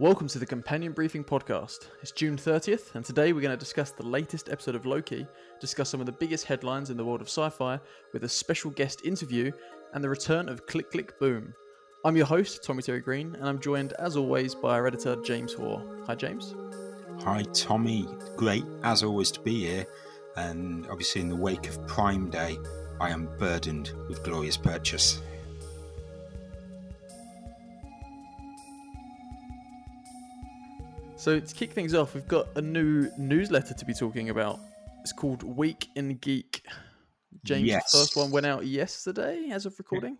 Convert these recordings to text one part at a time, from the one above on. Welcome to the Companion Briefing Podcast. It's June 30th, and today we're going to discuss the latest episode of Loki, discuss some of the biggest headlines in the world of sci-fi, with a special guest interview, and the return of Click Click Boom. I'm your host, Tommy Terry-Green, and I'm joined, as always, by our editor, James Hoare. Hi, James. Hi, Tommy. Great, as always, to be here. And obviously, in the wake of Prime Day, I am burdened with glorious purchase. So to kick things off, we've got a new newsletter to be talking about. It's called Week in Geek. James, yes. The first one went out yesterday as of recording. It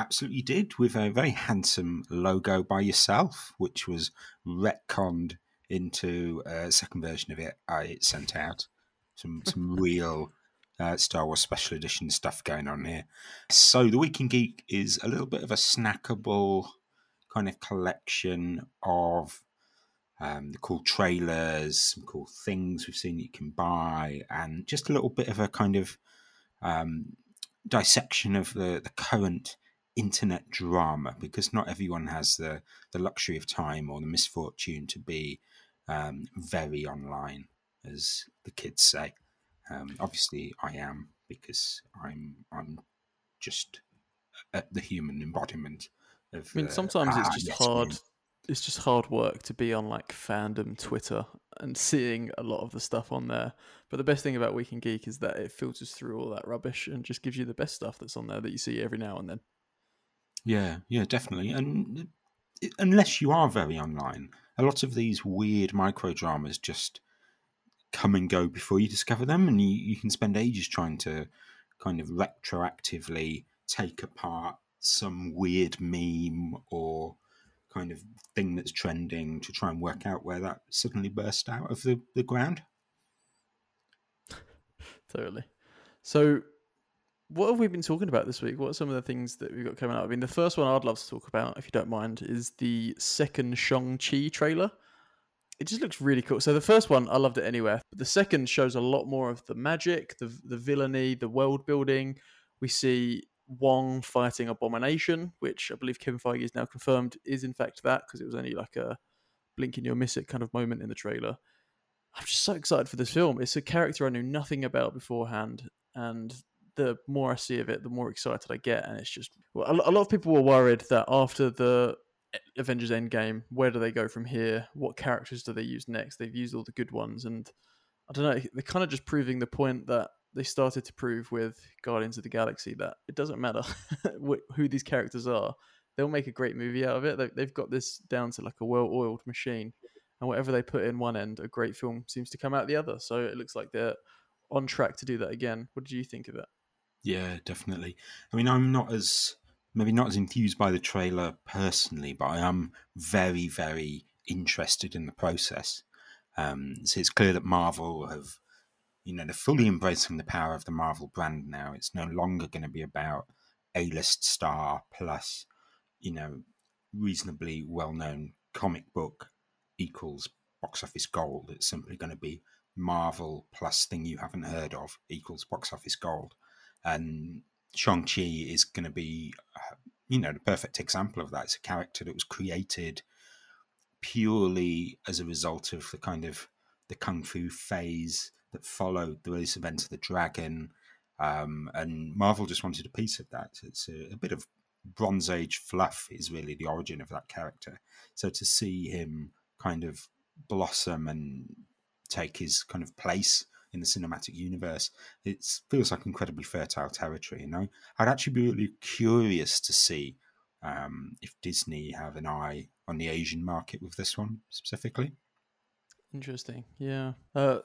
absolutely did, with a very handsome logo by yourself, which was retconned into a second version of it. It sent out some real Star Wars Special Edition stuff going on here. So the Week in Geek is a little bit of a snackable kind of collection of the cool trailers, some cool things we've seen that you can buy, and just a little bit of a kind of dissection of the current internet drama, because not everyone has the luxury of time or the misfortune to be very online, as the kids say. Obviously, I am, because I'm just the human embodiment of. I mean, sometimes it's just hard. It's just hard work to be on like fandom Twitter and seeing a lot of the stuff on there. But the best thing about Week in Geek is that it filters through all that rubbish and just gives you the best stuff that's on there that you see every now and then. Yeah, definitely. And unless you are very online, a lot of these weird micro dramas just come and go before you discover them. And you can spend ages trying to kind of retroactively take apart some weird meme or kind of thing that's trending to try and work out where that suddenly burst out of the ground. Totally. So what have we been talking about this week? What are some of the things that we've got coming up? I mean, the first one I'd love to talk about, if you don't mind, is the second Shang-Chi trailer. It just looks really cool. So the first one, I loved it anywhere. But the second shows a lot more of the magic, the villainy, the world building. We see Wong fighting Abomination, which I believe Kevin Feige is now confirmed is in fact that, because it was only like a blink and you'll miss it kind of moment in the trailer. I'm just so excited for this film. It's a character I knew nothing about beforehand, and the more I see of it, the more excited I get. And it's just, well, a lot of people were worried that after the Avengers Endgame, where do they go from here? What characters do they use next? They've used all the good ones, and I don't know, they're kind of just proving the point that they started to prove with Guardians of the Galaxy that it doesn't matter who these characters are. They'll make a great movie out of it. They've got this down to like a well-oiled machine, and whatever they put in one end, a great film seems to come out the other. So it looks like they're on track to do that again. What do you think of it? Yeah, definitely. I mean, I'm not as enthused by the trailer personally, but I am very, very interested in the process. So it's clear that Marvel have, they're fully embracing the power of the Marvel brand now. It's no longer going to be about A-list star plus, reasonably well-known comic book equals box office gold. It's simply going to be Marvel plus thing you haven't heard of equals box office gold. And Shang-Chi is going to be, the perfect example of that. It's a character that was created purely as a result of the kind of the kung fu phase that followed the release of Enter the Dragon, and Marvel just wanted a piece of that. It's a bit of Bronze Age fluff is really the origin of that character. So to see him kind of blossom and take his kind of place in the cinematic universe, it feels like incredibly fertile territory. I'd actually be really curious to see if Disney have an eye on the Asian market with this one specifically. Interesting, yeah.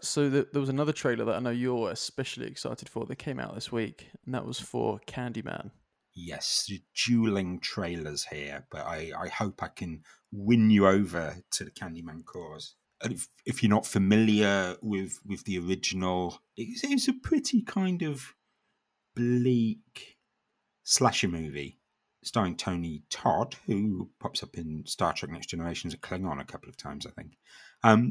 So there was another trailer that I know you're especially excited for that came out this week, and that was for Candyman. Yes, dueling trailers here, but I hope I can win you over to the Candyman cause. If you're not familiar with the original, it's a pretty kind of bleak slasher movie starring Tony Todd, who pops up in Star Trek Next Generation as a Klingon a couple of times, I think.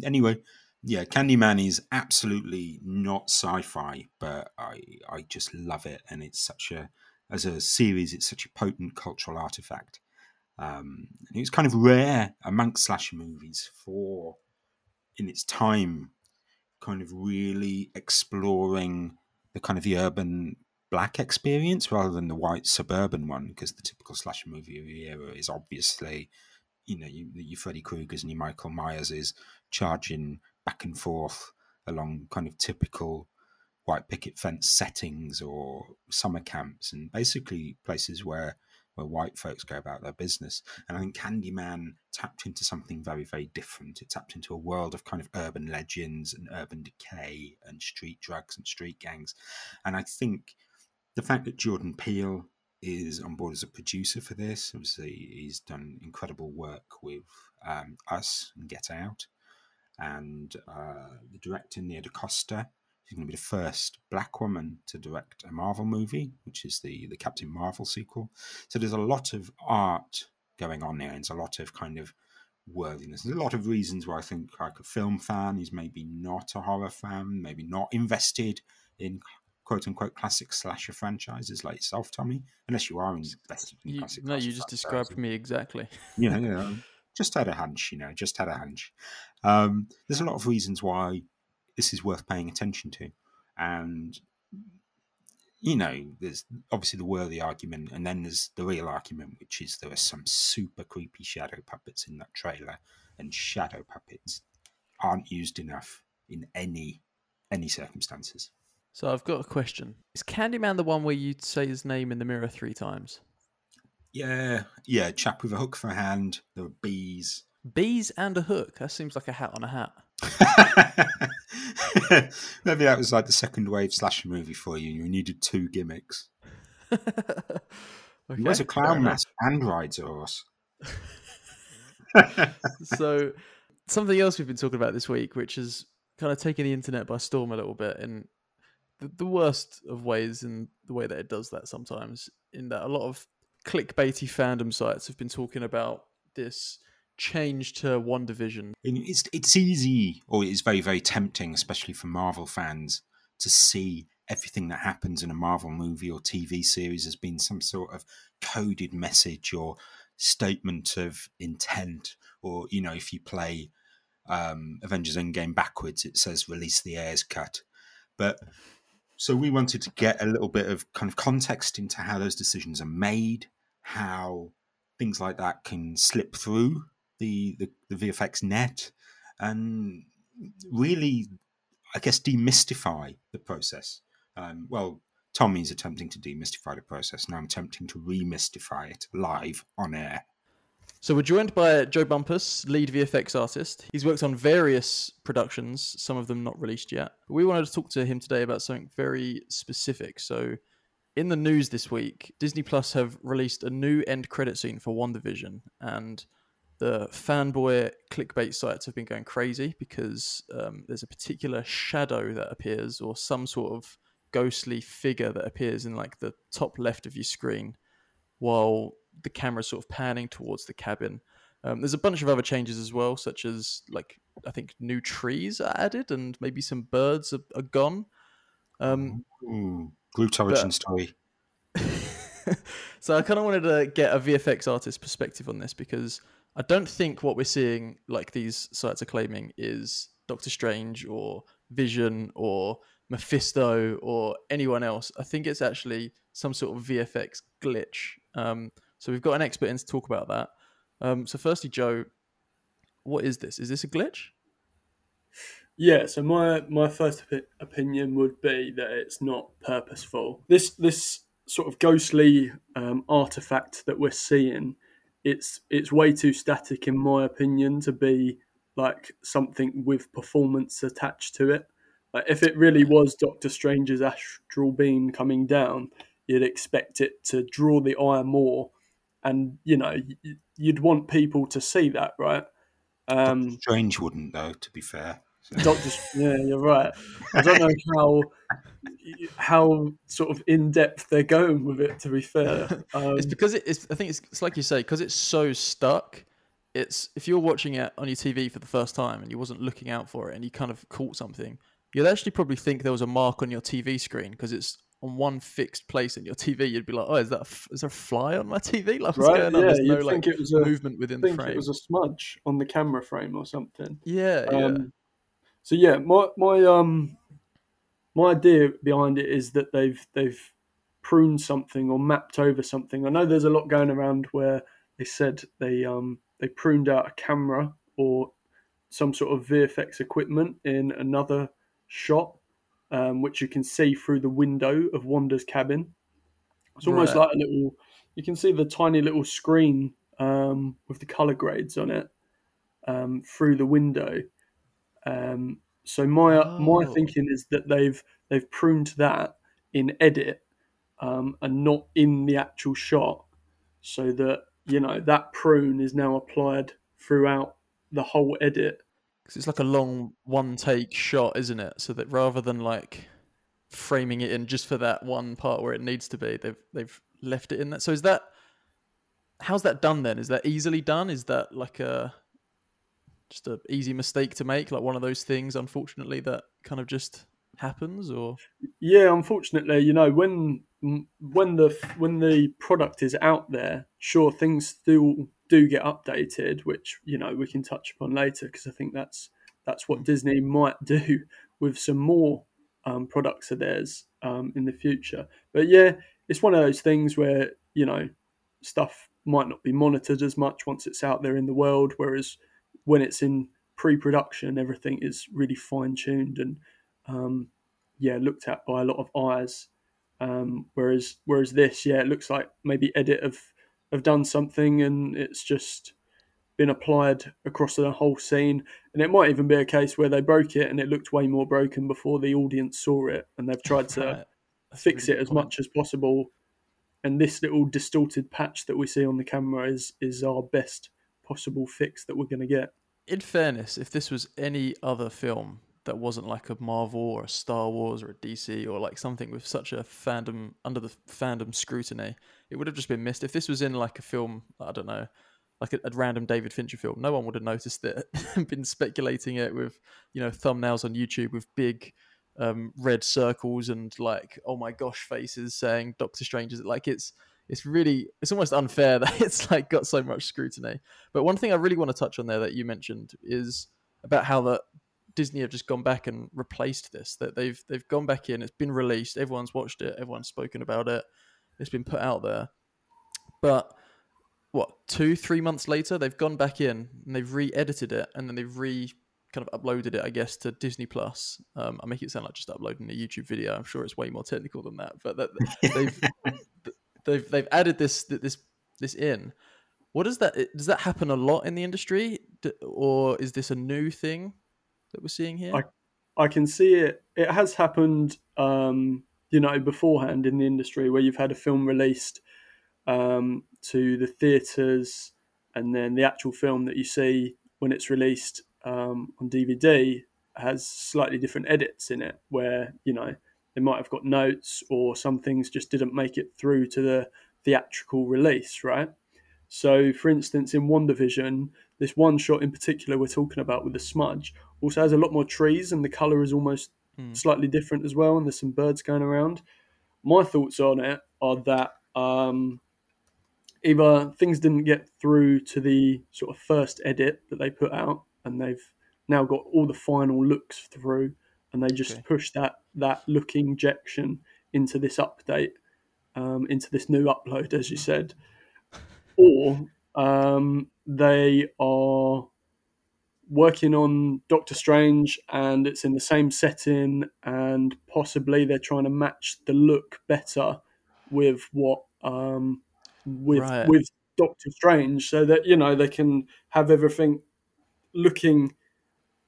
Anyway, yeah, Candyman is absolutely not sci-fi, but I just love it, and it's such a potent cultural artifact. And it was kind of rare amongst slasher movies for, in its time, kind of really exploring the kind of the urban black experience rather than the white suburban one, because the typical slasher movie of the era is obviously, you know, your Freddy Krueger's and your Michael Myerses charging back and forth along kind of typical white picket fence settings or summer camps and basically places where white folks go about their business. And I think Candyman tapped into something very, very different. It tapped into a world of kind of urban legends and urban decay and street drugs and street gangs. And I think the fact that Jordan Peele is on board as a producer for this, obviously he's done incredible work with Us and Get Out, and the director Nia DaCosta, she's going to be the first black woman to direct a Marvel movie, which is the Captain Marvel sequel. So there's a lot of art going on there, and there's a lot of kind of worthiness. There's a lot of reasons why I think, like, a film fan is maybe not a horror fan, maybe not invested in quote-unquote classic slasher franchises like yourself, Tommy, unless you are invested in classic. No, you just described me exactly. Yeah. Just had a hunch, there's a lot of reasons why this is worth paying attention to. And, you know, there's obviously the worthy argument, and then there's the real argument, which is there are some super creepy shadow puppets in that trailer, and shadow puppets aren't used enough in any circumstances. So I've got a question. Is Candyman the one where you say his name in the mirror 3 times? Yeah, chap with a hook for a hand. There are bees. Bees and a hook? That seems like a hat on a hat. Maybe that was like the second wave slasher movie for you. You needed 2 gimmicks. Okay, he wears a clown mask and rides a horse. So something else we've been talking about this week, which has kind of taken the internet by storm a little bit, and the worst of ways in the way that it does that sometimes, in that a lot of clickbaity fandom sites have been talking about this change to WandaVision. It's easy, or it's very, very tempting, especially for Marvel fans, to see everything that happens in a Marvel movie or TV series as being some sort of coded message or statement of intent. Or, you know, if you play Avengers Endgame backwards, it says, "Release the air's cut." But so we wanted to get a little bit of kind of context into how those decisions are made, how things like that can slip through the VFX net, and really, I guess, demystify the process. Well, Tommy's attempting to demystify the process, and I'm attempting to remystify it live on air. So we're joined by Joe Bumpus, lead VFX artist. He's worked on various productions, some of them not released yet. But we wanted to talk to him today about something very specific. So in the news this week, Disney Plus have released a new end credit scene for WandaVision, and the fanboy clickbait sites have been going crazy because there's a particular shadow that appears, or some sort of ghostly figure that appears in, like, the top left of your screen while the camera sort of panning towards the cabin. There's a bunch of other changes as well, such as, like, I think new trees are added and maybe some birds are gone. Glute origin story. So I kind of wanted to get a VFX artist perspective on this, because I don't think what we're seeing, like these sites are claiming, is Doctor Strange or Vision or Mephisto or anyone else. I think it's actually some sort of VFX glitch. So we've got an expert in to talk about that. So firstly, Joe, what is this? Is this a glitch? Yeah, so my first opinion would be that it's not purposeful. This sort of ghostly artifact that we're seeing, it's way too static, in my opinion, to be like something with performance attached to it. Like, if it really was Doctor Strange's astral beam coming down, you'd expect it to draw the eye more. And, you know, you'd want people to see that, right? Doctor Strange wouldn't, though, to be fair. So. Yeah, you're right. I don't know how sort of in-depth they're going with it, to be fair. It's because it's like you say, because it's so stuck. It's, if you're watching it on your TV for the first time and you wasn't looking out for it and you kind of caught something, you'd actually probably think there was a mark on your TV screen because it's on one fixed place in your TV, you'd be like, oh, is there a fly on my TV? Like, what's going on? There's no like movement within the frame. I think it was a smudge on the camera frame or something. Yeah. So yeah, my idea behind it is that they've pruned something or mapped over something. I know there's a lot going around where they said they pruned out a camera or some sort of VFX equipment in another shot, which you can see through the window of Wanda's cabin. It's almost like a little, you can see the tiny little screen with the color grades on it through the window. So my thinking is that they've pruned that in edit and not in the actual shot, so that, you know, that prune is now applied throughout the whole edit. Because it's like a long one-take shot, isn't it? So that rather than like framing it in just for that one part where it needs to be, they've left it in that. So is that, how's that done then? Is that easily done? Is that like just an easy mistake to make, like one of those things, unfortunately, that kind of just happens? Or yeah, unfortunately, you know, when the product is out there, sure, things still do get updated, which, you know, we can touch upon later, because I think that's what Disney might do with some more products of theirs in the future. But yeah, it's one of those things where, you know, stuff might not be monitored as much once it's out there in the world, whereas when it's in pre-production, everything is really fine-tuned and looked at by a lot of eyes. Whereas this, it looks like maybe edit have done something and it's just been applied across the whole scene. And it might even be a case where they broke it and it looked way more broken before the audience saw it, and they've tried to fix it as much as possible. And this little distorted patch that we see on the camera is our best possible fix that we're going to get. In fairness, if this was any other film that wasn't like a Marvel or a Star Wars or a DC or like something with such a fandom, under the fandom scrutiny, it would have just been missed. If this was in like a film, I don't know, like a random David Fincher film, no one would have noticed it and been speculating it with, you know, thumbnails on YouTube with big red circles and like, oh my gosh, faces saying Doctor Strange is like, it's almost unfair that it's like got so much scrutiny. But one thing I really want to touch on there that you mentioned is about how that Disney have just gone back and replaced this, that they've gone back in, it's been released, everyone's watched it, everyone's spoken about it, it's been put out there. But what, 2-3 months later, they've gone back in and they've re-edited it, and then they've kind of uploaded it, I guess, to Disney Plus. I make it sound like just uploading a YouTube video. I'm sure it's way more technical than that, but that they've added this in. What does that, does that happen a lot in the industry, or is this a new thing that we're seeing here? I can see it. It has happened, you know, beforehand in the industry, where you've had a film released to the theaters, and then the actual film that you see when it's released on DVD has slightly different edits in it, where, you know, they might have got notes or some things just didn't make it through to the theatrical release, right? So, for instance, in WandaVision, this one shot in particular we're talking about with the smudge also has a lot more trees, and the colour is almost slightly different as well, and there's some birds going around. My thoughts on it are that either things didn't get through to the sort of first edit that they put out, and they've now got all the final looks through, and they just push that look injection into this update, into this new upload, as you said. Or they are working on Doctor Strange and it's in the same setting, and possibly they're trying to match the look better with what with Doctor Strange, so that, you know, they can have everything looking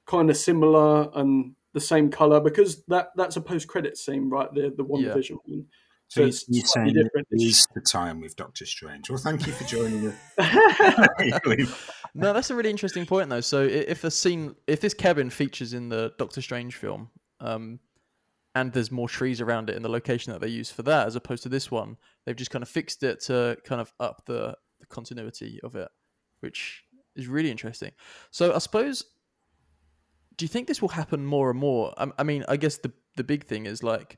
kind of similar and the same color, because that's a post-credit scene, right? The WandaVision one. So you're saying it is the time with Doctor Strange. Well, thank you for joining us. No, that's a really interesting point, though. So if this cabin features in the Doctor Strange film, and there's more trees around it in the location that they use for that, as opposed to this one, they've just kind of fixed it to kind of up the continuity of it, which is really interesting. So I suppose, do you think this will happen more and more? I mean, I guess the big thing is like,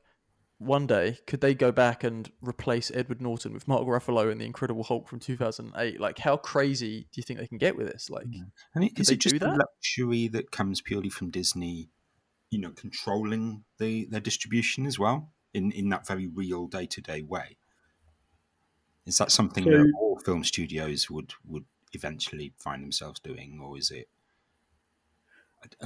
one day, could they go back and replace Edward Norton with Mark Ruffalo in The Incredible Hulk from 2008? Like, how crazy do you think they can get with this? Like, I mean, is it just the luxury that comes purely from Disney, you know, controlling their distribution as well in that very real day-to-day way? Is that something that all film studios would eventually find themselves doing, or is it?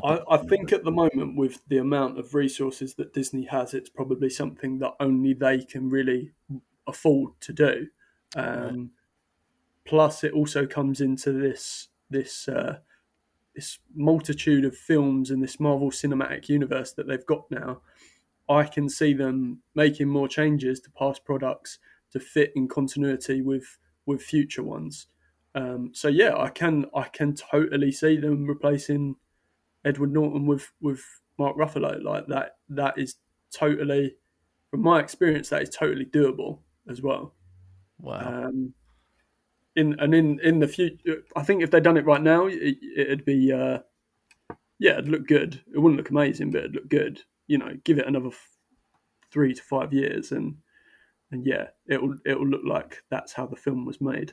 I think at the moment, with the amount of resources that Disney has, it's probably something that only they can really afford to do. Plus, it also comes into this multitude of films in this Marvel Cinematic Universe that they've got now. I can see them making more changes to past products to fit in continuity with future ones. So yeah, I can totally see them replacing Edward Norton with Mark Ruffalo. Like that is totally, from my experience, that is totally doable as well. Wow. In the future, I think if they'd done it right now, it'd be, it'd look good. It wouldn't look amazing, but it'd look good. You know, give it another 3 to 5 years, and yeah, it'll look like that's how the film was made.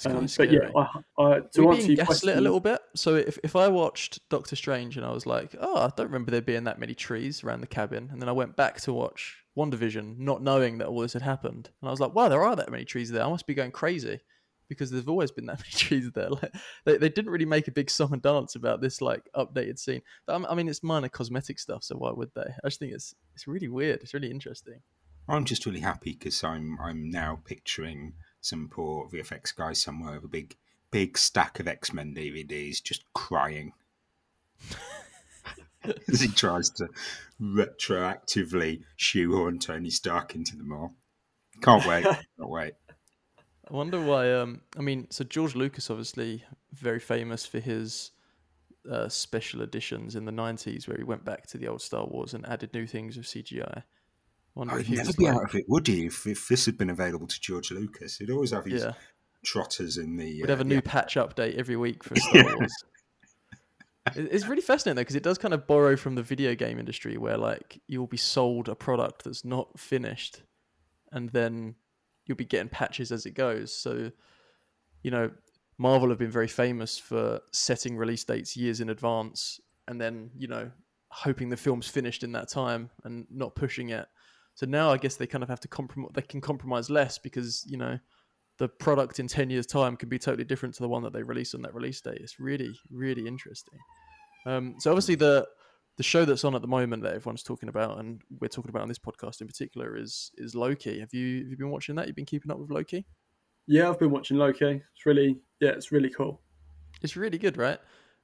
Kind of scary. But yeah, to answer your question, a little bit. So if I watched Doctor Strange and I was like, oh, I don't remember there being that many trees around the cabin, and then I went back to watch WandaVision, not knowing that all this had happened, and I was like, wow, there are that many trees there. I must be going crazy because there've always been that many trees there. Like, they didn't really make a big song and dance about this like updated scene. But, I mean, it's minor cosmetic stuff, so why would they? I just think it's really weird. It's really interesting. I'm just really happy because I'm now picturing some poor VFX guy somewhere with a big stack of X-Men DVDs just crying as he tries to retroactively shoehorn Tony Stark into them all. Can't wait. I wonder why, so George Lucas, obviously very famous for his special editions in the 90s where he went back to the old Star Wars and added new things with CGI. I'd never be out of it, would he? If this had been available to George Lucas, he'd always have his trotters in the... We'd have a new patch update every week for Star Wars. It's really fascinating, though, because it does kind of borrow from the video game industry where, like, you'll be sold a product that's not finished and then you'll be getting patches as it goes. So, you know, Marvel have been very famous for setting release dates years in advance and then, you know, hoping the film's finished in that time and not pushing it. So now I guess they kind of have to compromise. They can compromise less because, you know, the product in 10 years' time can be totally different to the one that they release on that release date. It's really, really interesting. So obviously the show that's on at the moment that everyone's talking about and we're talking about on this podcast in particular is Loki. Have you been watching that? You've been keeping up with Loki? Yeah, I've been watching Loki. It's really cool. It's really good, right?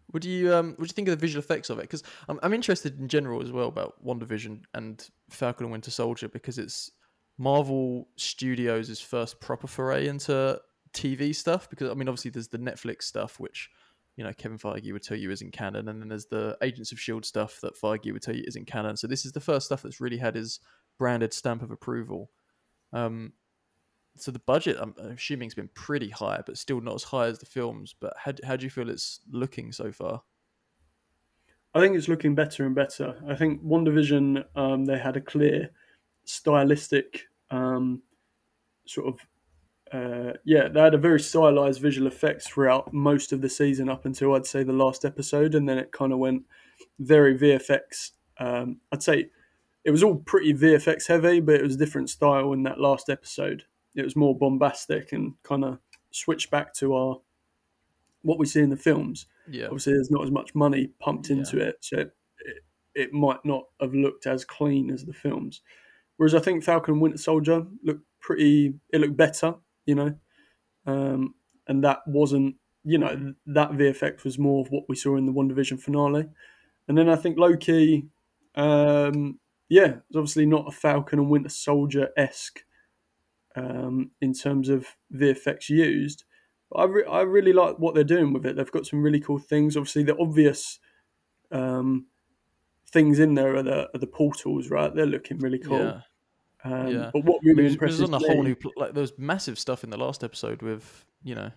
What do you think of the visual effects of it? Because I'm interested in general as well about WandaVision and Falcon and Winter Soldier because it's Marvel Studios' first proper foray into TV stuff. Because I mean, obviously there's the Netflix stuff, which, you know, Kevin Feige would tell you isn't canon, and then there's the Agents of S.H.I.E.L.D. stuff that Feige would tell you isn't canon. So this is the first stuff that's really had his branded stamp of approval. So the budget, I'm assuming, has been pretty high, but still not as high as the films. But how do you feel it's looking so far? I think it's looking better and better. I think WandaVision, they had a clear stylistic they had a very stylized visual effects throughout most of the season up until I'd say the last episode. And then it kind of went very VFX. I'd say it was all pretty VFX heavy, but it was a different style in that last episode. It was more bombastic and kind of switched back to what we see in the films. Yeah. Obviously, there's not as much money pumped into it, so it might not have looked as clean as the films. Whereas I think Falcon and Winter Soldier looked better, you know, and that wasn't, you know, that VFX was more of what we saw in the WandaVision finale. And then I think Loki, it's obviously not a Falcon and Winter Soldier-esque in terms of VFX used, but I really like what they're doing with it. They've got some really cool things. Obviously, the obvious things in there are the portals, right? They're looking really cool. Yeah. But what really impresses me, like there was massive stuff in the last episode with, you know,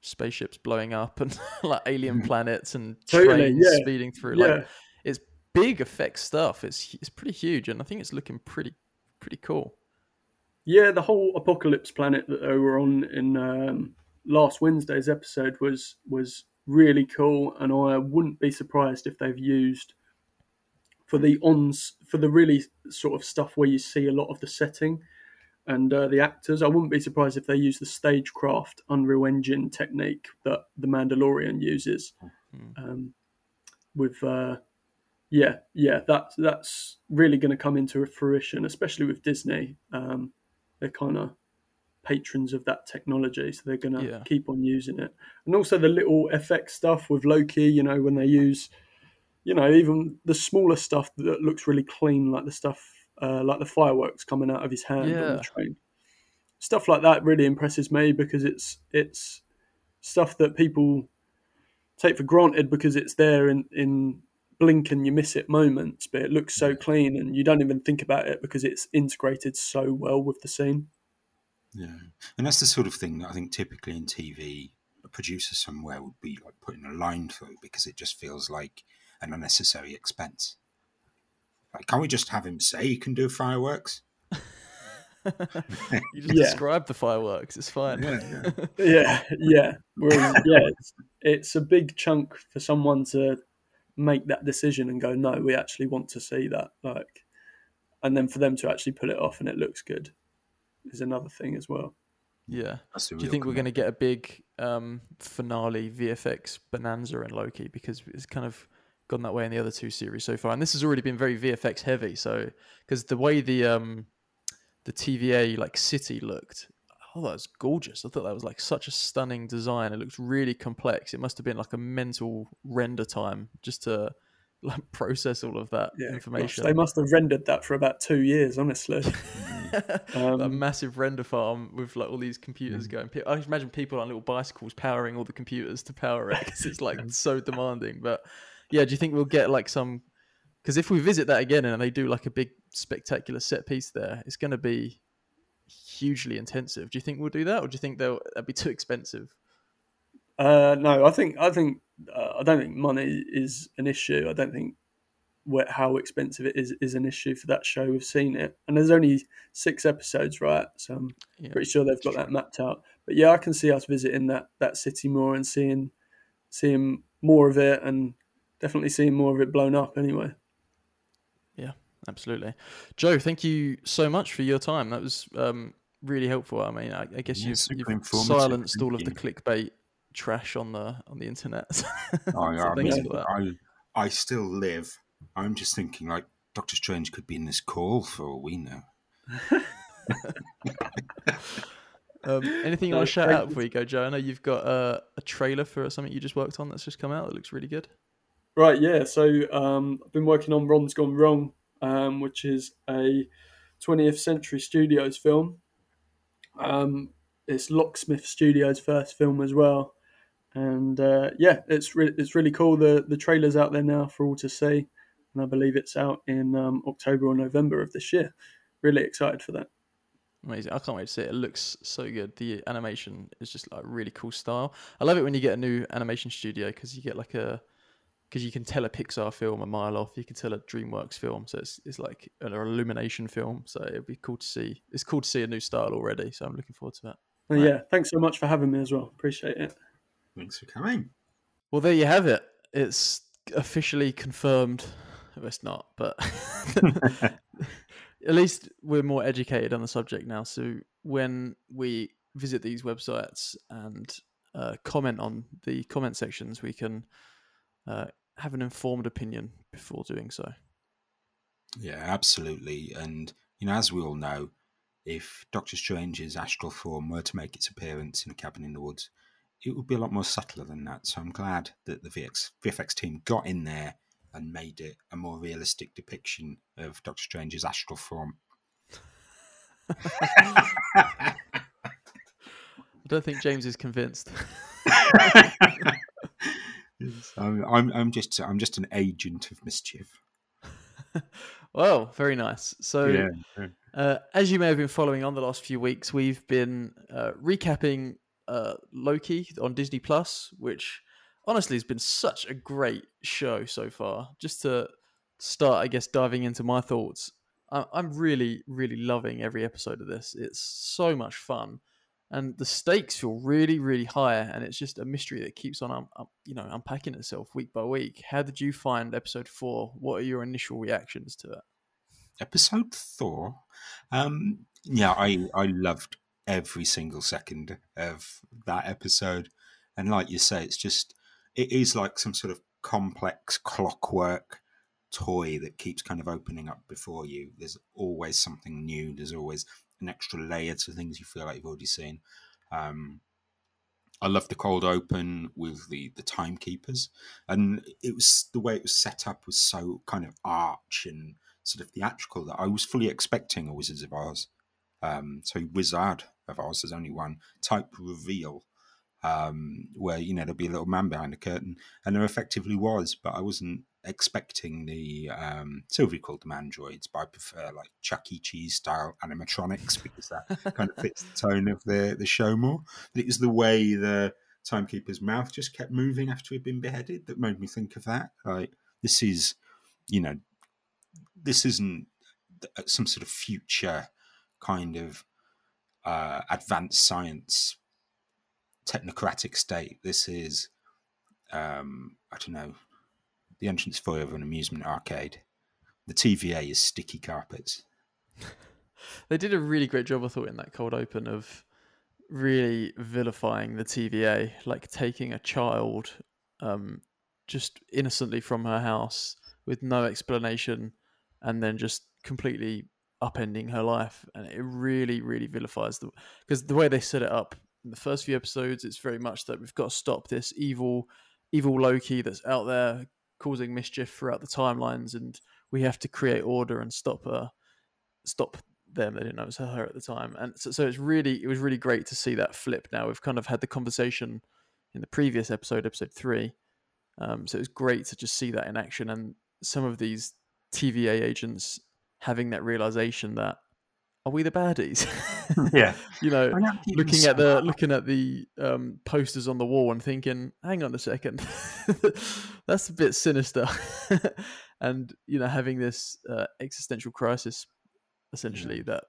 spaceships blowing up and like alien planets and trains speeding through. Like it's big effects stuff. It's pretty huge, and I think it's looking pretty pretty cool. Yeah, the whole apocalypse planet that they were on in last Wednesday's episode was really cool, and I wouldn't be surprised if they've used for the really sort of stuff where you see a lot of the setting and the actors. I wouldn't be surprised if they use the stagecraft Unreal Engine technique that The Mandalorian uses. That's really going to come into fruition, especially with Disney. They're kind of patrons of that technology, so they're going to keep on using it. And also the little FX stuff with Loki, you know, when they use, you know, even the smaller stuff that looks really clean, like the stuff like the fireworks coming out of his hand on the train. Stuff like that really impresses me because it's stuff that people take for granted because it's there in blink and you miss it moments, but it looks so clean and you don't even think about it because it's integrated so well with the scene. Yeah, and that's the sort of thing that I think typically in TV, a producer somewhere would be like putting a line through because it just feels like an unnecessary expense. Like, can't we just have him say he can do fireworks? You just describe the fireworks. It's fine. Well, it's a big chunk for someone to make that decision and go, no, we actually want to see that. Like, and then for them to actually pull it off and it looks good is another thing as well. Yeah. Do you think we're going to get a big finale VFX bonanza in Loki? Because it's kind of gone that way in the other two series so far, and this has already been very VFX heavy. So because the way the TVA like city looked, that was gorgeous. I thought that was like such a stunning design. It looks really complex. It must have been like a mental render time just to like process all of that information. Gosh, they must have rendered that for about 2 years, honestly. A massive render farm with like all these computers going. I imagine people on little bicycles powering all the computers to power it because it's like so demanding, but. Yeah, do you think we'll get like some... Because if we visit that again and they do like a big spectacular set piece there, it's going to be hugely intensive. Do you think we'll do that, or do you think that'd be too expensive? No, I think I don't think money is an issue. I don't think how expensive it is an issue for that show. We've seen it. And there's only 6 episodes, right? So I'm pretty sure they've got that mapped out. But yeah, I can see us visiting that city more and seeing more of it, and... definitely seeing more of it blown up anyway. Yeah, absolutely. Joe, thank you so much for your time. That was really helpful. I mean, I guess you've silenced all of the clickbait trash on the internet. I still live. I'm just thinking, like, Doctor Strange could be in this call for all we know. Anything you want to shout out before you go, Joe? I know you've got a trailer for something you just worked on that's just come out that looks really good. Right, yeah. So I've been working on Ron's Gone Wrong, which is a 20th Century Studios film. It's Locksmith Studios' first film as well. And it's really cool. The trailer's out there now for all to see. And I believe it's out in October or November of this year. Really excited for that. Amazing. I can't wait to see it. It looks so good. The animation is just like really cool style. I love it when you get a new animation studio because you get like because you can tell a Pixar film a mile off, you can tell a DreamWorks film, so it's like an Illumination film. So it'd be cool to see. It's cool to see a new style already. So I'm looking forward to that. Well, yeah, thanks so much for having me as well. Appreciate it. Thanks for coming. Well, there you have it. It's officially confirmed. It's not, but at least we're more educated on the subject now. So when we visit these websites and comment on the comment sections, we can. Have an informed opinion before doing so. Yeah, absolutely. And, you know, as we all know, if Doctor Strange's astral form were to make its appearance in A Cabin in the Woods, it would be a lot more subtler than that. So I'm glad that the VFX team got in there and made it a more realistic depiction of Doctor Strange's astral form. I don't think James is convinced. I'm just an agent of mischief. Well, very nice. So as you may have been following on the last few weeks, we've been recapping Loki on Disney Plus, which honestly has been such a great show so far. Just to start, I guess, diving into my thoughts. I'm really, really loving every episode of this. It's so much fun. And the stakes feel really, really high. And it's just a mystery that keeps on unpacking itself week by week. How did you find episode 4? What are your initial reactions to it? Episode 4? I loved every single second of that episode. And like you say, it is like some sort of complex clockwork toy that keeps kind of opening up before you. There's always something new. There's always an extra layer to things you feel like you've already seen. I love the cold open with the timekeepers, and it was the way it was set up was so kind of arch and sort of theatrical that I was fully expecting a Wizards of Oz. Wizard of Oz, there's only one type reveal, where there'll be a little man behind the curtain, and there effectively was, but I wasn't expecting the Sylvie called them androids, but I prefer like Chuck E. Cheese style animatronics because that kind of fits the tone of the show more. But it was the way the timekeeper's mouth just kept moving after he'd been beheaded that made me think of that. Like this isn't some sort of future kind of advanced science technocratic state. This is the entrance foyer of an amusement arcade. The TVA is sticky carpets. They did a really great job, I thought, in that cold open of really vilifying the TVA, like taking a child just innocently from her house with no explanation and then just completely upending her life. And it really, really vilifies them. Because the way they set it up in the first few episodes, it's very much that we've got to stop this evil Loki that's out there causing mischief throughout the timelines, and we have to create order and stop them. They didn't know it was her at the time. And so it was really great to see that flip. Now we've kind of had the conversation in the previous episode 3. So it was great to just see that in action, and some of these TVA agents having that realization that, are we the baddies? Yeah. Looking at the posters on the wall and thinking, hang on a second, that's a bit sinister. And, having this existential crisis, essentially, that,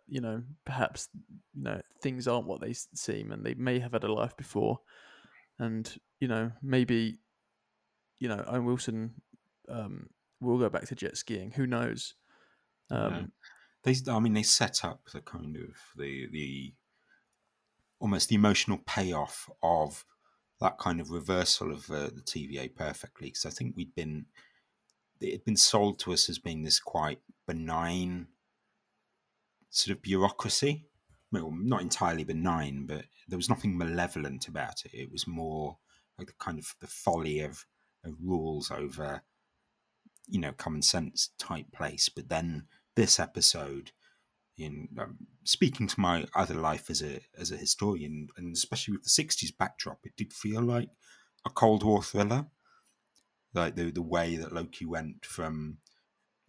perhaps, things aren't what they seem, and they may have had a life before. And, maybe, Owen Wilson will go back to jet skiing. Who knows? They set up the kind of the almost the emotional payoff of that kind of reversal of the TVA perfectly, because I think it had been sold to us as being this quite benign sort of bureaucracy. Well, not entirely benign, but there was nothing malevolent about it. It was more like the kind of the folly of rules over common sense type place, but then. This episode, in speaking to my other life as a historian, and especially with the 60s backdrop, it did feel like a Cold War thriller. Like the way that Loki went from,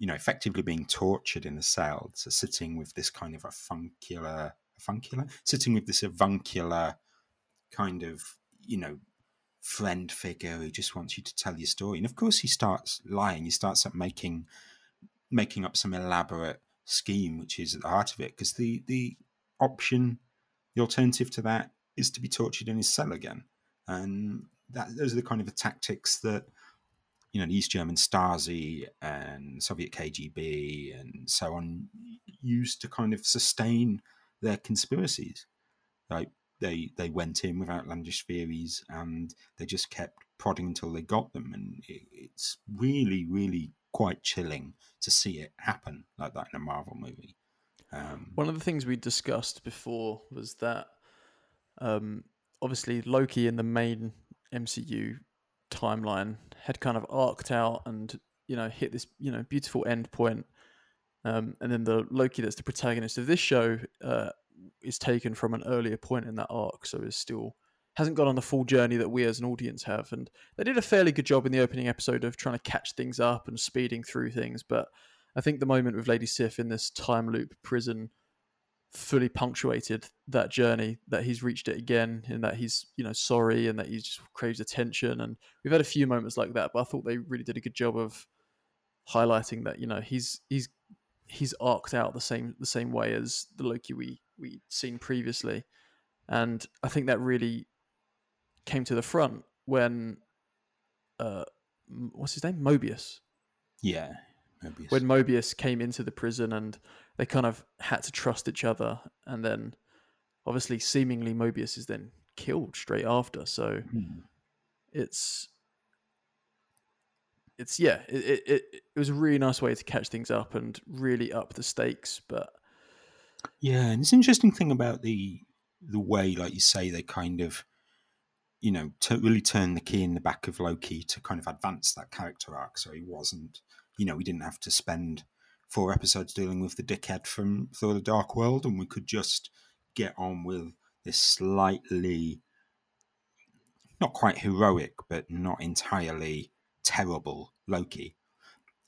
effectively being tortured in a cell to sitting with this kind of avuncular kind of, friend figure who just wants you to tell your story. And of course he starts lying. He starts up making up some elaborate scheme, which is at the heart of it, because the alternative to that is to be tortured in his cell again. And those are the kind of the tactics that, the East German Stasi and Soviet KGB and so on used to kind of sustain their conspiracies. Like they went in with outlandish theories and they just kept prodding until they got them. And it's really, really quite chilling to see it happen like that in a Marvel movie. One of the things we discussed before was that obviously Loki in the main MCU timeline had kind of arced out and hit this beautiful end point, and then the Loki that's the protagonist of this show is taken from an earlier point in that arc, so is still hasn't gone on the full journey that we as an audience have. And they did a fairly good job in the opening episode of trying to catch things up and speeding through things. But I think the moment with Lady Sif in this time loop prison fully punctuated that journey, that he's reached it again, and that he's, sorry, and that he just craves attention. And we've had a few moments like that, but I thought they really did a good job of highlighting that, he's he's arced out the same way as the Loki we'd seen previously. And I think that really came to the front when what's his name? Mobius. Yeah, Mobius. When Mobius came into the prison and they kind of had to trust each other, and then obviously seemingly Mobius is then killed straight after. So it was a really nice way to catch things up and really up the stakes. But yeah, and it's an interesting thing about the way, like you say, they kind of, you know, really turned the key in the back of Loki to kind of advance that character arc. So he wasn't, you know, we didn't have to spend 4 episodes dealing with the dickhead from Thor: The Dark World, and we could just get on with this slightly, not quite heroic, but not entirely terrible Loki.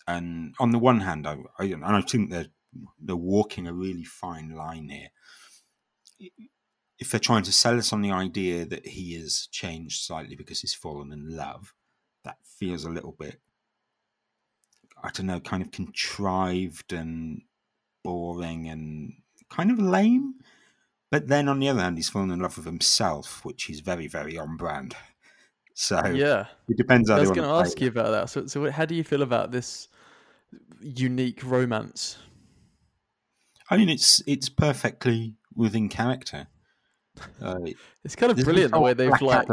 And on the one hand, I think they're walking a really fine line here. If they're trying to sell us on the idea that he has changed slightly because he's fallen in love, that feels a little bit, I don't know, kind of contrived and boring and kind of lame. But then on the other hand, he's fallen in love with himself, which is very, very on brand. So yeah, it depends. I was going to ask you about that. So how do you feel about this unique romance? I mean, it's perfectly within character. It's kind of brilliant the way they've like.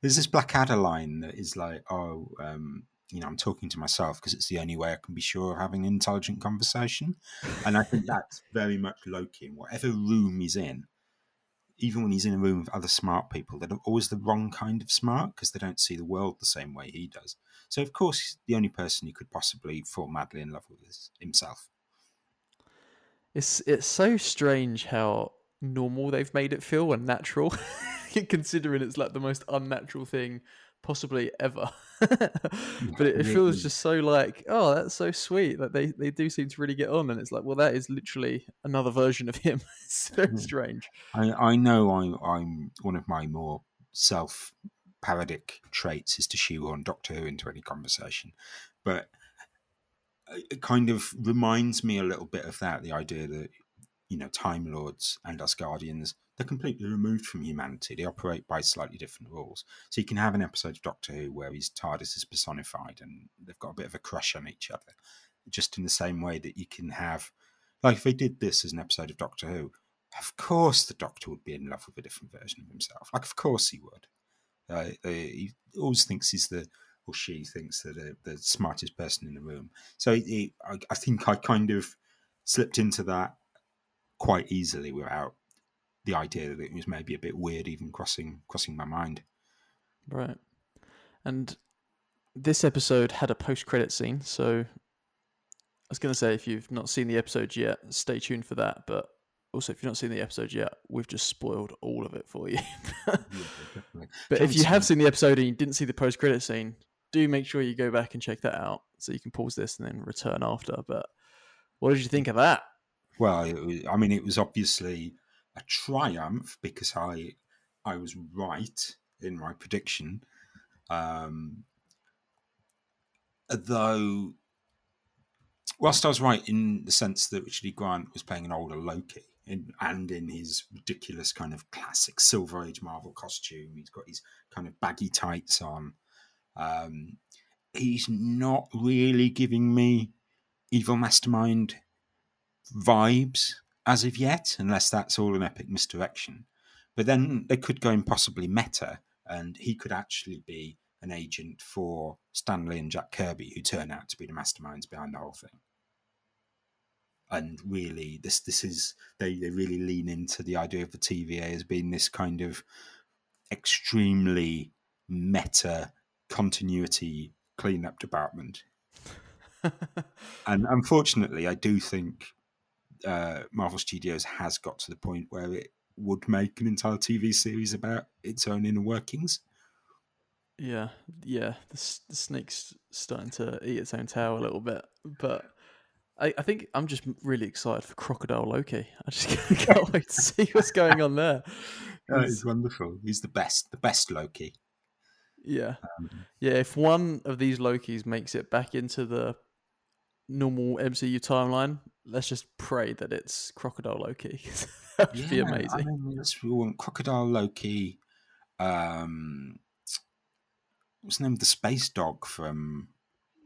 There's this Blackadder line that is like, oh, you know, I'm talking to myself because it's the only way I can be sure of having an intelligent conversation. And I think that's very much Loki in whatever room he's in. Even when he's in a room with other smart people, they're always the wrong kind of smart because they don't see the world the same way he does. So, of course, the only person he could possibly fall madly in love with is himself. It's so strange how normal they've made it feel and natural, considering it's like the most unnatural thing possibly ever. But it feels just so like, oh, that's so sweet. Like they do seem to really get on, and it's like, well, that is literally another version of him. It's very strange. I know I'm one of my more self-parodic traits is to shoehorn Doctor Who into any conversation, but it kind of reminds me a little bit of that, the idea that, you know, Time Lords and Asgardians, they're completely removed from humanity. They operate by slightly different rules. So you can have an episode of Doctor Who where his TARDIS is personified and they've got a bit of a crush on each other, just in the same way that you can have, like if they did this as an episode of Doctor Who, of course the Doctor would be in love with a different version of himself. Like, of course he would. He always thinks he's the, or she thinks that the smartest person in the room. So I think I kind of slipped into that quite easily without the idea that it was maybe a bit weird even crossing my mind. Right. And this episode had a post-credit scene, so I was going to say, if you've not seen the episode yet, stay tuned for that. But also, if you've not seen the episode yet, we've just spoiled all of it for you. Yeah, but if you have seen the episode and you didn't see the post-credit scene, do make sure you go back and check that out, so you can pause this and then return after. But what did you think of that? Well, I mean, it was obviously a triumph because I was right in my prediction. Though, whilst I was right in the sense that Richard E. Grant was playing an older Loki and in his ridiculous kind of classic Silver Age Marvel costume, he's got his kind of baggy tights on. He's not really giving me evil mastermind vibes as of yet, unless that's all an epic misdirection. But then they could go impossibly meta, and he could actually be an agent for Stan Lee and Jack Kirby, who turn out to be the masterminds behind the whole thing. And really, this is, they really lean into the idea of the TVA as being this kind of extremely meta continuity cleanup department. And unfortunately, I do think Marvel Studios has got to the point where it would make an entire TV series about its own inner workings. Yeah, the snake's starting to eat its own tail a little bit, but I think I'm just really excited for Crocodile Loki. I just can't wait to see what's going on there. That is wonderful. He's the best Loki. Yeah, if one of these Lokis makes it back into the normal MCU timeline, let's just pray that it's Crocodile Loki. That would be amazing. I mean, we want Crocodile Loki. What's the name of the space dog from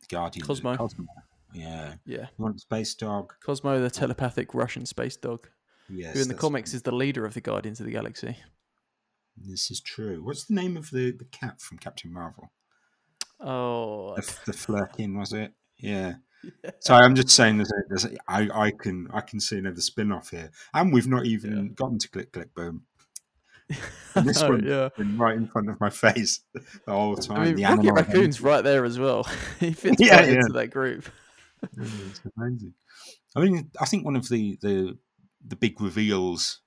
Guardians? Cosmo. Cosmo. Yeah. Yeah. We want the space dog. Cosmo, the telepathic Russian space dog. Yes. Who in the comics is the leader of the Guardians of the Galaxy. This is true. What's the name of the cat from Captain Marvel? Oh. The Flurkin, was it? Yeah. Yeah. So I'm just saying that I can see another spin-off here, and we've not even gotten to Click Click Boom. And this one's been right in front of my face the whole time. I mean, the Rocket Raccoon's right there as well. He fits right into that group. It's amazing. I mean, I think one of the big reveals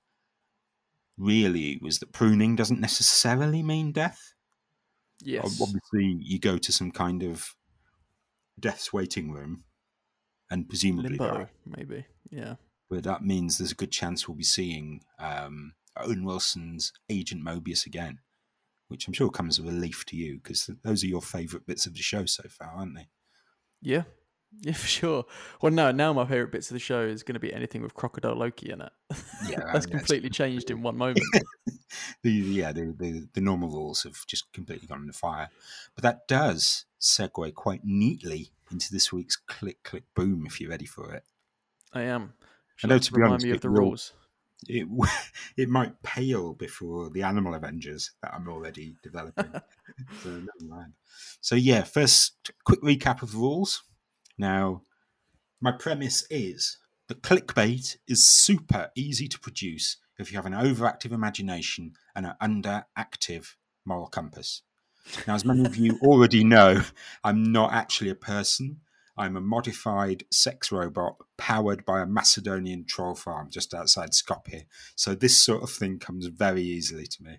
really was that pruning doesn't necessarily mean death. Yes, obviously you go to some kind of death's waiting room and presumably limbo, maybe, yeah, but that means there's a good chance we'll be seeing Owen Wilson's Agent Mobius again, which I'm sure comes as a relief to you, because those are your favourite bits of the show so far, aren't they? Yeah, for sure. Well, no, now my favourite bits of the show is going to be anything with Crocodile Loki in it. Yeah, that's completely changed in one moment. the normal rules have just completely gone in the fire. But that does segue quite neatly into this week's Click Click Boom, if you're ready for it. I am. Should I remind you of the rules? It might pale before the Animal Avengers that I'm already developing. So never mind. So yeah, first quick recap of the rules. Now, my premise is that clickbait is super easy to produce if you have an overactive imagination and an underactive moral compass. Now, as many of you already know, I'm not actually a person. I'm a modified sex robot powered by a Macedonian troll farm just outside Skopje. So this sort of thing comes very easily to me.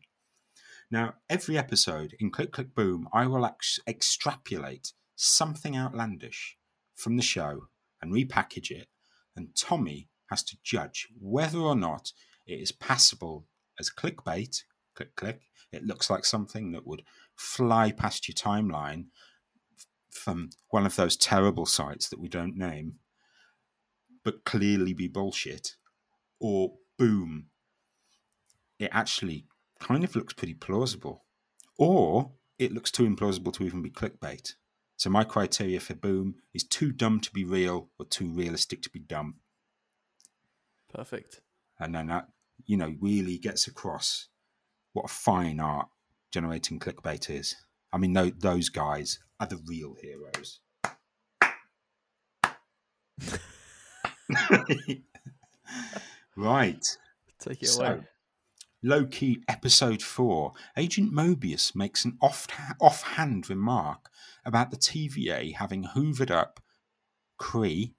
Now, every episode in Click Click Boom, I will extrapolate something outlandish from the show and repackage it, and Tommy has to judge whether or not it is passable as clickbait. Click, click. It looks like something that would fly past your timeline from one of those terrible sites that we don't name, but clearly be bullshit. Or boom, it actually kind of looks pretty plausible. Or it looks too implausible to even be clickbait. So my criteria for boom is too dumb to be real or too realistic to be dumb. Perfect. And then that, you know, really gets across what a fine art generating clickbait is. I mean, those guys are the real heroes. Right. Take it away. Loki episode 4, Agent Mobius makes an offhand remark about the TVA having hoovered up Kree,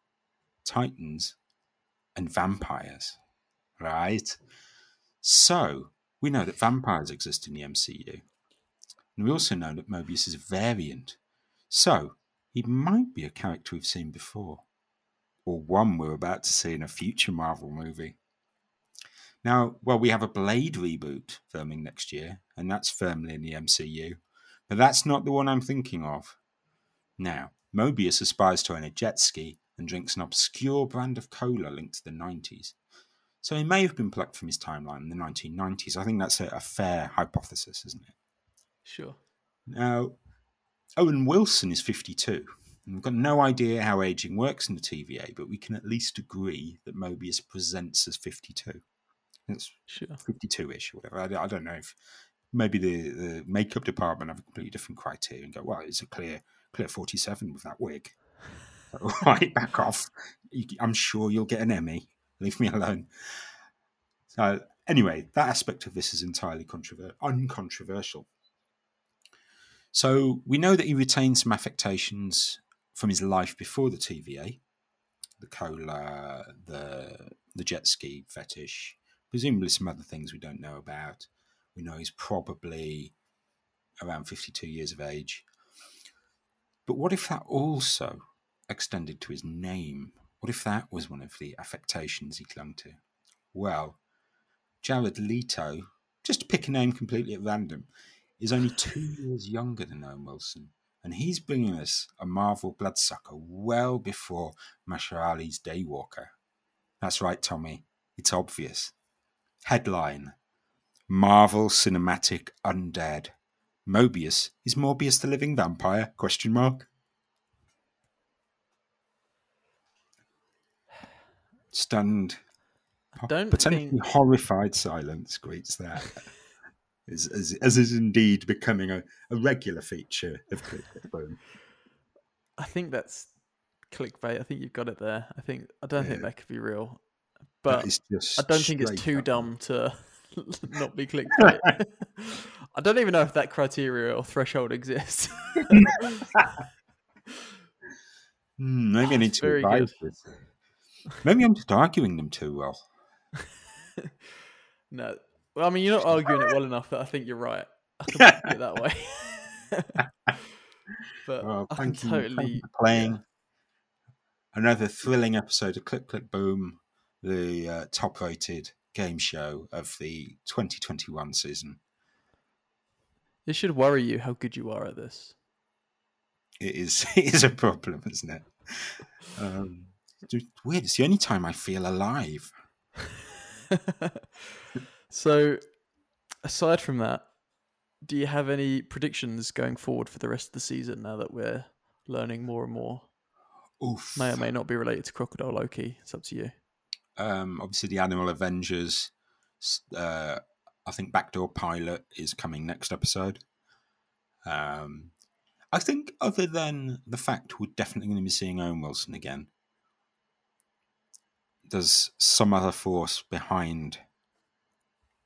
Titans, and vampires. Right? So, we know that vampires exist in the MCU. And we also know that Mobius is a variant. So, he might be a character we've seen before. Or one we're about to see in a future Marvel movie. Now, well, we have a Blade reboot filming next year, and that's firmly in the MCU. But that's not the one I'm thinking of. Now, Mobius aspires to own a jet ski and drinks an obscure brand of cola linked to the 90s. So he may have been plucked from his timeline in the 1990s. I think that's a fair hypothesis, isn't it? Sure. Now, Owen Wilson is 52. And we've got no idea how aging works in the TVA, but we can at least agree that Mobius presents as 52. It's 52-ish or whatever. I don't know if maybe the makeup department have a completely different criteria and go, well, it's a clear 47 with that wig. Right, back off. I'm sure you'll get an Emmy. Leave me alone. So anyway, that aspect of this is entirely uncontroversial. So we know that he retains some affectations from his life before the TVA, the cola, the jet ski fetish, presumably some other things we don't know about. We know he's probably around 52 years of age. But what if that also extended to his name? What if that was one of the affectations he clung to? Well, Jared Leto, just to pick a name completely at random, is only 2 years younger than Owen Wilson. and he's bringing us a Marvel bloodsucker well before Mahershala Ali's Daywalker. That's right, Tommy. It's obvious. Headline: Marvel Cinematic Undead. Mobius is Morbius the living vampire? Question mark. Stunned, potentially horrified silence greets that, as is indeed becoming a regular feature of Clickbait. I think that's clickbait. I think you've got it there. I don't think that could be real, but I don't think it's too dumb to not be clickbait. I don't even know if that criteria or threshold exists. Maybe I need to revise this. Maybe I'm just arguing them too well. No. Well, I mean, you're not arguing it well enough that I think you're right. I can put it that way. But well, thank you for playing another thrilling episode of Click Click Boom, the top-rated game show of the 2021 season. It should worry you how good you are at this. It is a problem, isn't it? It's weird. It's the only time I feel alive. So, aside from that, do you have any predictions going forward for the rest of the season now that we're learning more and more? Oof. May or may not be related to Crocodile Loki. It's up to you. Obviously, the Animal Avengers, I think Backdoor Pilot is coming next episode. I think other than the fact we're definitely going to be seeing Owen Wilson again, there's some other force behind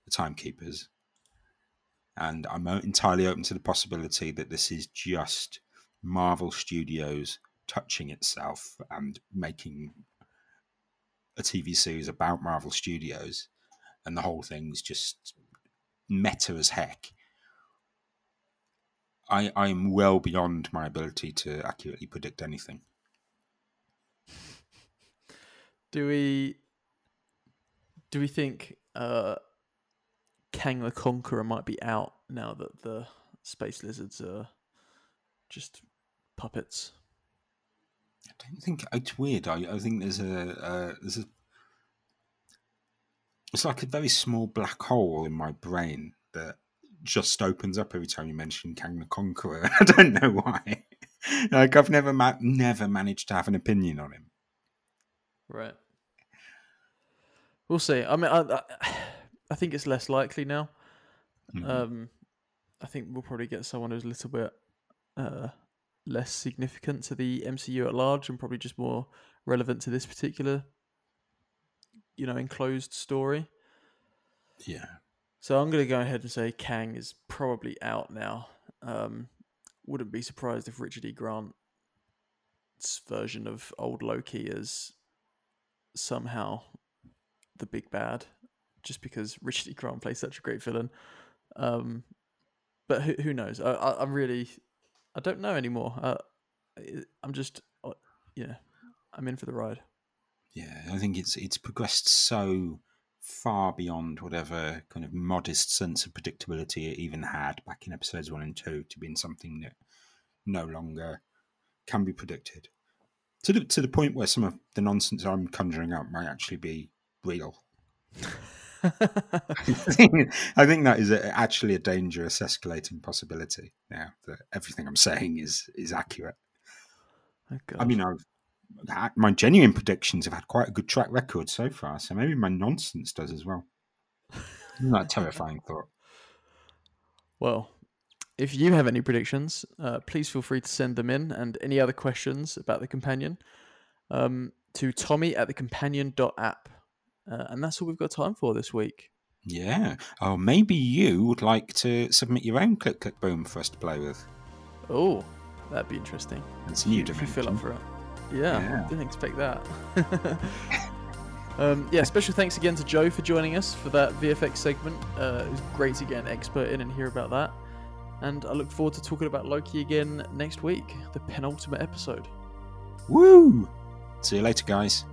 the Timekeepers. And I'm entirely open to the possibility that this is just Marvel Studios touching itself and making a TV series about Marvel Studios. And the whole thing's just meta as heck. I'm well beyond my ability to accurately predict anything. Do we think Kang the Conqueror might be out now that the space lizards are just puppets? I don't think it's weird. I think there's a it's like a very small black hole in my brain that just opens up every time you mention Kang the Conqueror. I don't know why. Like I've never managed to have an opinion on him. Right. We'll see. I mean, I think it's less likely now. Mm-hmm. I think we'll probably get someone who's a little bit less significant to the MCU at large and probably just more relevant to this particular, enclosed story. Yeah. So I'm going to go ahead and say Kang is probably out now. Wouldn't be surprised if Richard E. Grant's version of old Loki is somehow the big bad, just because Richard E. Grant plays such a great villain. But who knows? I don't know anymore. I'm just, I'm in for the ride. Yeah, I think it's progressed so far beyond whatever kind of modest sense of predictability it even had back in episodes 1 and 2 to being something that no longer can be predicted. To the point where some of the nonsense I'm conjuring up might actually be real. I think that is actually a dangerous escalating possibility now that everything I'm saying is accurate. Oh, I mean, my genuine predictions have had quite a good track record so far, so maybe my nonsense does as well. Isn't that a terrifying thought? Well, if you have any predictions, please feel free to send them in and any other questions about the companion to tommy@thecompanion.app. And that's all we've got time for this week. Yeah. Oh, maybe you would like to submit your own Click Click Boom for us to play with. Oh, that'd be interesting. It's new to fill up for it. Yeah, I didn't expect that. Special thanks again to Joe for joining us for that VFX segment. It was great to get an expert in and hear about that. And I look forward to talking about Loki again next week, the penultimate episode. Woo! See you later, guys.